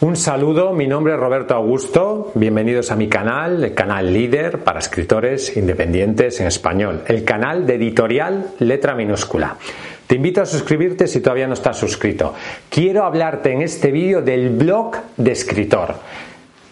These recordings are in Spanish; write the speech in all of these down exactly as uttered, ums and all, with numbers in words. Un saludo, mi nombre es Roberto Augusto, bienvenidos a mi canal, el canal líder para escritores independientes en español, el canal de Editorial Letra Minúscula. Te invito a suscribirte si todavía no estás suscrito. Quiero hablarte en este vídeo del blog de escritor.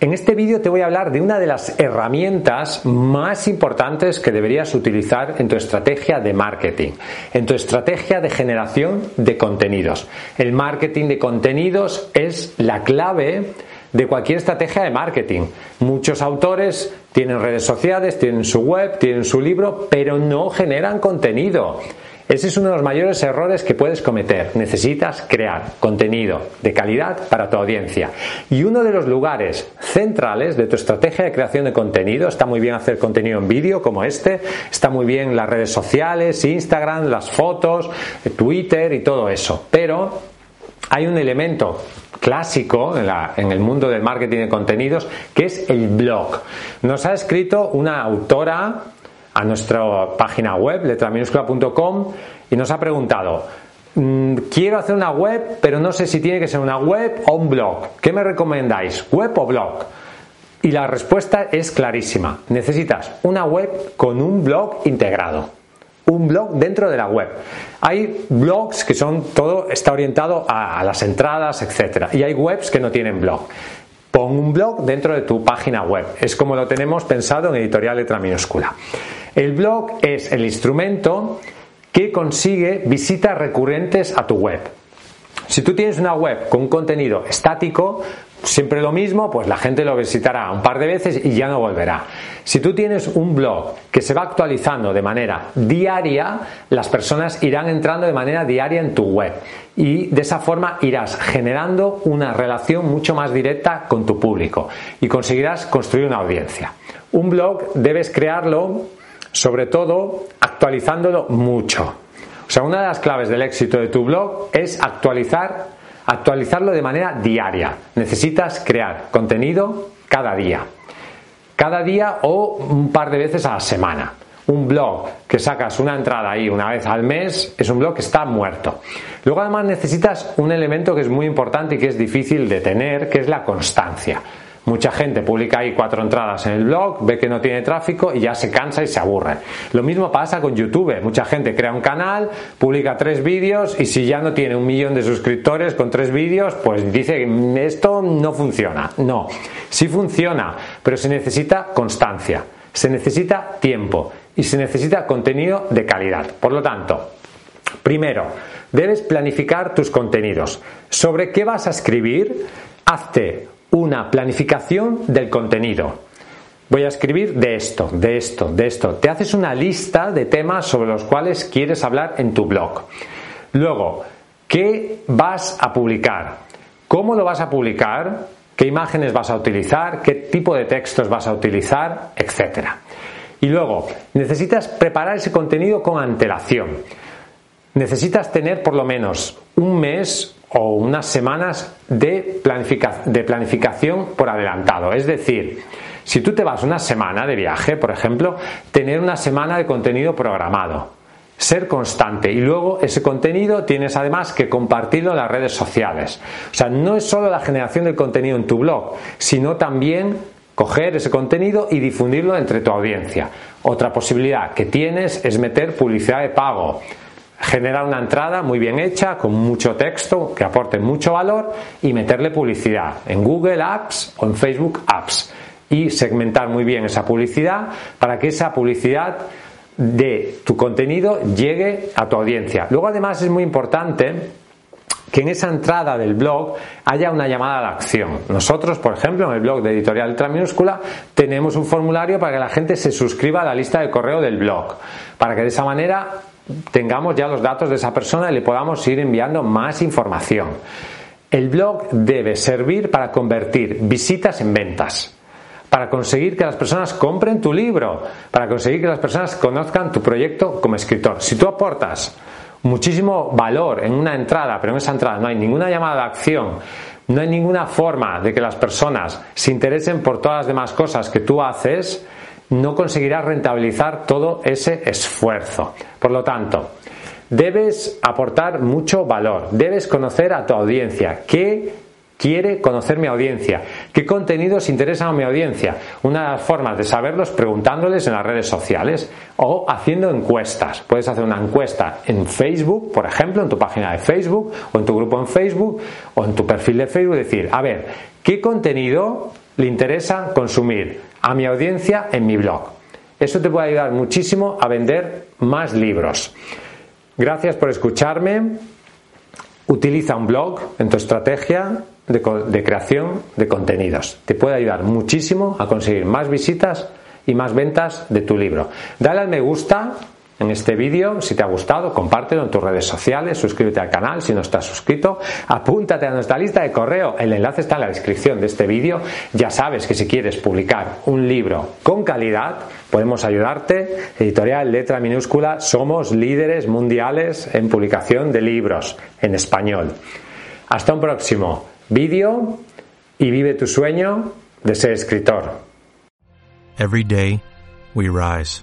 En este vídeo te voy a hablar de una de las herramientas más importantes que deberías utilizar en tu estrategia de marketing, en tu estrategia de generación de contenidos. El marketing de contenidos es la clave de cualquier estrategia de marketing. Muchos autores tienen redes sociales, tienen su web, tienen su libro, pero no generan contenido. Ese es uno de los mayores errores que puedes cometer. Necesitas crear contenido de calidad para tu audiencia. Y uno de los lugares centrales de tu estrategia de creación de contenido, está muy bien hacer contenido en vídeo como este, está muy bien las redes sociales, Instagram, las fotos, Twitter y todo eso. Pero hay un elemento clásico en, la, en el mundo del marketing de contenidos que es el blog. Nos ha escrito una autora a nuestra página web letra minúscula punto com y nos ha preguntado: quiero hacer una web, pero no sé si tiene que ser una web o un blog. ¿Qué me recomendáis? ¿Web o blog? Y la respuesta es clarísima. Necesitas una web con un blog integrado. Un blog dentro de la web. Hay blogs que son todo está orientado a, a las entradas, etcétera. Y hay webs que no tienen blog. Pon un blog dentro de tu página web. Es como lo tenemos pensado en Editorial Letra Minúscula. El blog es el instrumento que consigue visitas recurrentes a tu web. Si tú tienes una web con un contenido estático, siempre lo mismo, pues la gente lo visitará un par de veces y ya no volverá. Si tú tienes un blog que se va actualizando de manera diaria, las personas irán entrando de manera diaria en tu web y de esa forma irás generando una relación mucho más directa con tu público y conseguirás construir una audiencia. Un blog debes crearlo, sobre todo, actualizándolo mucho. O sea, una de las claves del éxito de tu blog es actualizar Actualizarlo de manera diaria. Necesitas crear contenido cada día. Cada día o un par de veces a la semana. Un blog que sacas una entrada ahí una vez al mes es un blog que está muerto. Luego además necesitas un elemento que es muy importante y que es difícil de tener, que es la constancia. Mucha gente publica ahí cuatro entradas en el blog, ve que no tiene tráfico y ya se cansa y se aburre. Lo mismo pasa con YouTube. Mucha gente crea un canal, publica tres vídeos y si ya no tiene un millón de suscriptores con tres vídeos, pues dice que esto no funciona. No, sí funciona, pero se necesita constancia, se necesita tiempo y se necesita contenido de calidad. Por lo tanto, primero, debes planificar tus contenidos. ¿Sobre qué vas a escribir? Hazte una planificación del contenido. Voy a escribir de esto, de esto, de esto. Te haces una lista de temas sobre los cuales quieres hablar en tu blog. Luego, ¿qué vas a publicar? ¿Cómo lo vas a publicar? ¿Qué imágenes vas a utilizar? ¿Qué tipo de textos vas a utilizar? Etcétera. Y luego, necesitas preparar ese contenido con antelación. Necesitas tener por lo menos un mes o unas semanas de, planifica- de planificación por adelantado. Es decir, si tú te vas una semana de viaje, por ejemplo, tener una semana de contenido programado. Ser constante y luego ese contenido tienes además que compartirlo en las redes sociales. O sea, no es solo la generación del contenido en tu blog, sino también coger ese contenido y difundirlo entre tu audiencia. Otra posibilidad que tienes es meter publicidad de pago. Generar una entrada muy bien hecha, con mucho texto, que aporte mucho valor y meterle publicidad en Google Ads o en Facebook Ads y segmentar muy bien esa publicidad para que esa publicidad de tu contenido llegue a tu audiencia. Luego además es muy importante que en esa entrada del blog haya una llamada a la acción. Nosotros, por ejemplo, en el blog de Editorial Ultra Minúscula tenemos un formulario para que la gente se suscriba a la lista de correo del blog, para que de esa manera tengamos ya los datos de esa persona y le podamos ir enviando más información. El blog debe servir para convertir visitas en ventas, para conseguir que las personas compren tu libro, para conseguir que las personas conozcan tu proyecto como escritor. Si tú aportas muchísimo valor en una entrada, pero en esa entrada no hay ninguna llamada a acción, no hay ninguna forma de que las personas se interesen por todas las demás cosas que tú haces, no conseguirás rentabilizar todo ese esfuerzo. Por lo tanto, debes aportar mucho valor, debes conocer a tu audiencia. ¿Qué quiere conocer mi audiencia? ¿Qué contenidos interesan a mi audiencia? Una de las formas de saberlo es preguntándoles en las redes sociales o haciendo encuestas. Puedes hacer una encuesta en Facebook, por ejemplo, en tu página de Facebook o en tu grupo en Facebook o en tu perfil de Facebook. Decir, a ver, ¿qué contenido le interesa consumir a mi audiencia en mi blog? Eso te puede ayudar muchísimo a vender más libros. Gracias por escucharme. Utiliza un blog en tu estrategia De, de creación de contenidos. Te puede ayudar muchísimo a conseguir más visitas y más ventas de tu libro. Dale al me gusta en este vídeo si te ha gustado, compártelo en tus redes sociales, suscríbete al canal si no estás suscrito, apúntate a nuestra lista de correo, el enlace está en la descripción de este vídeo. Ya sabes que si quieres publicar un libro con calidad, podemos ayudarte. Editorial Letra Minúscula, somos líderes mundiales en publicación de libros en español. Hasta un próximo video y vive tu sueño de ser escritor. Every day, we rise,